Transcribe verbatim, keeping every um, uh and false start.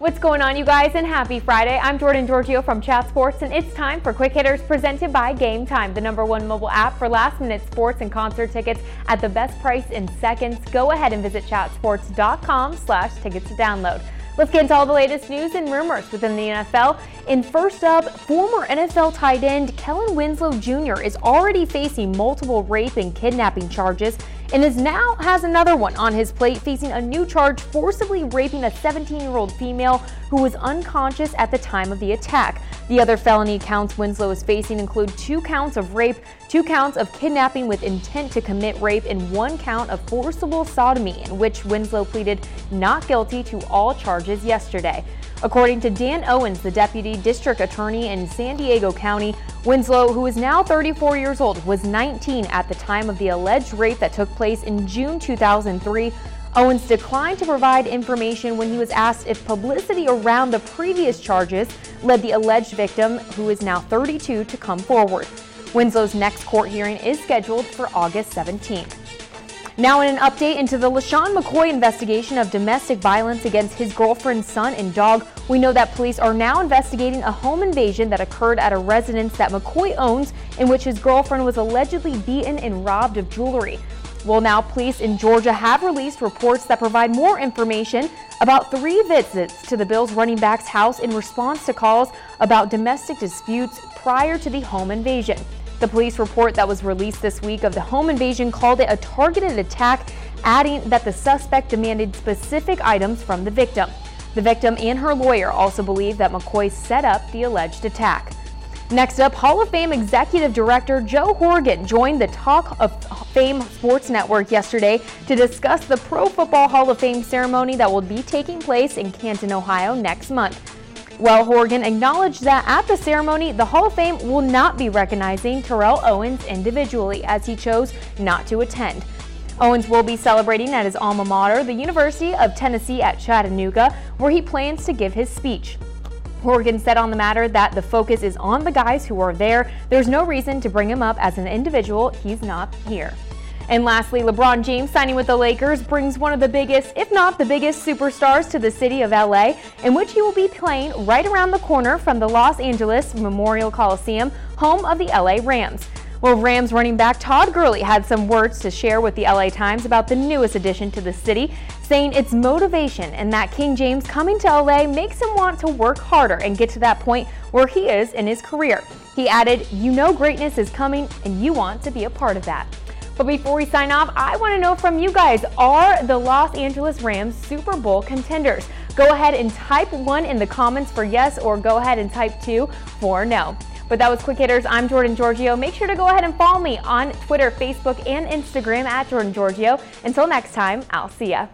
What's going on, you guys, and happy Friday. I'm Jordan Giorgio from Chat Sports, and it's time for Quick Hitters presented by Gametime, the number one mobile app for last-minute sports and concert tickets at the best price in seconds. Go ahead and visit chatsports.com slash tickets to download. Let's get into all the latest news and rumors within the N F L. And first up, former N F L tight end Kellen Winslow Junior is already facing multiple rape and kidnapping charges and is now has another one on his plate, facing a new charge forcibly raping a seventeen-year-old female who was unconscious at the time of the attack. The other felony counts Winslow is facing include two counts of rape, two counts of kidnapping with intent to commit rape, and one count of forcible sodomy, in which Winslow pleaded not guilty to all charges yesterday. According to Dan Owens, the deputy district attorney in San Diego County, Winslow, who is now thirty-four years old, was nineteen at the time of the alleged rape that took place in June two thousand three. Owens declined to provide information when he was asked if publicity around the previous charges led the alleged victim, who is now thirty-two, to come forward. Winslow's next court hearing is scheduled for August seventeenth. Now in an update into the LeSean McCoy investigation of domestic violence against his girlfriend's son and dog, we know that police are now investigating a home invasion that occurred at a residence that McCoy owns, in which his girlfriend was allegedly beaten and robbed of jewelry. Well, now police in Georgia have released reports that provide more information about three visits to the Bills running back's house in response to calls about domestic disputes prior to the home invasion. The police report that was released this week of the home invasion called it a targeted attack, adding that the suspect demanded specific items from the victim. The victim and her lawyer also believe that McCoy set up the alleged attack. Next up, Hall of Fame Executive Director Joe Horgan joined the Talk of Fame Sports Network yesterday to discuss the Pro Football Hall of Fame ceremony that will be taking place in Canton, Ohio next month. Well, Horgan acknowledged that at the ceremony, the Hall of Fame will not be recognizing Terrell Owens individually, as he chose not to attend. Owens will be celebrating at his alma mater, the University of Tennessee at Chattanooga, where he plans to give his speech. Horgan said on the matter that the focus is on the guys who are there. There's no reason to bring him up as an individual. He's not here. And lastly, LeBron James signing with the Lakers brings one of the biggest, if not the biggest, superstars to the city of L A, in which he will be playing right around the corner from the Los Angeles Memorial Coliseum, home of the L A Rams. Well, Rams running back Todd Gurley had some words to share with the L A Times about the newest addition to the city, saying it's motivation and that King James coming to L A makes him want to work harder and get to that point where he is in his career. He added, "You know greatness is coming and you want to be a part of that." But before we sign off, I want to know from you guys, are the Los Angeles Rams Super Bowl contenders? Go ahead and type one in the comments for yes, or go ahead and type two for no. But that was Quick Hitters. I'm Jordan Giorgio. Make sure to go ahead and follow me on Twitter, Facebook, and Instagram at Jordan Giorgio. Until next time, I'll see ya.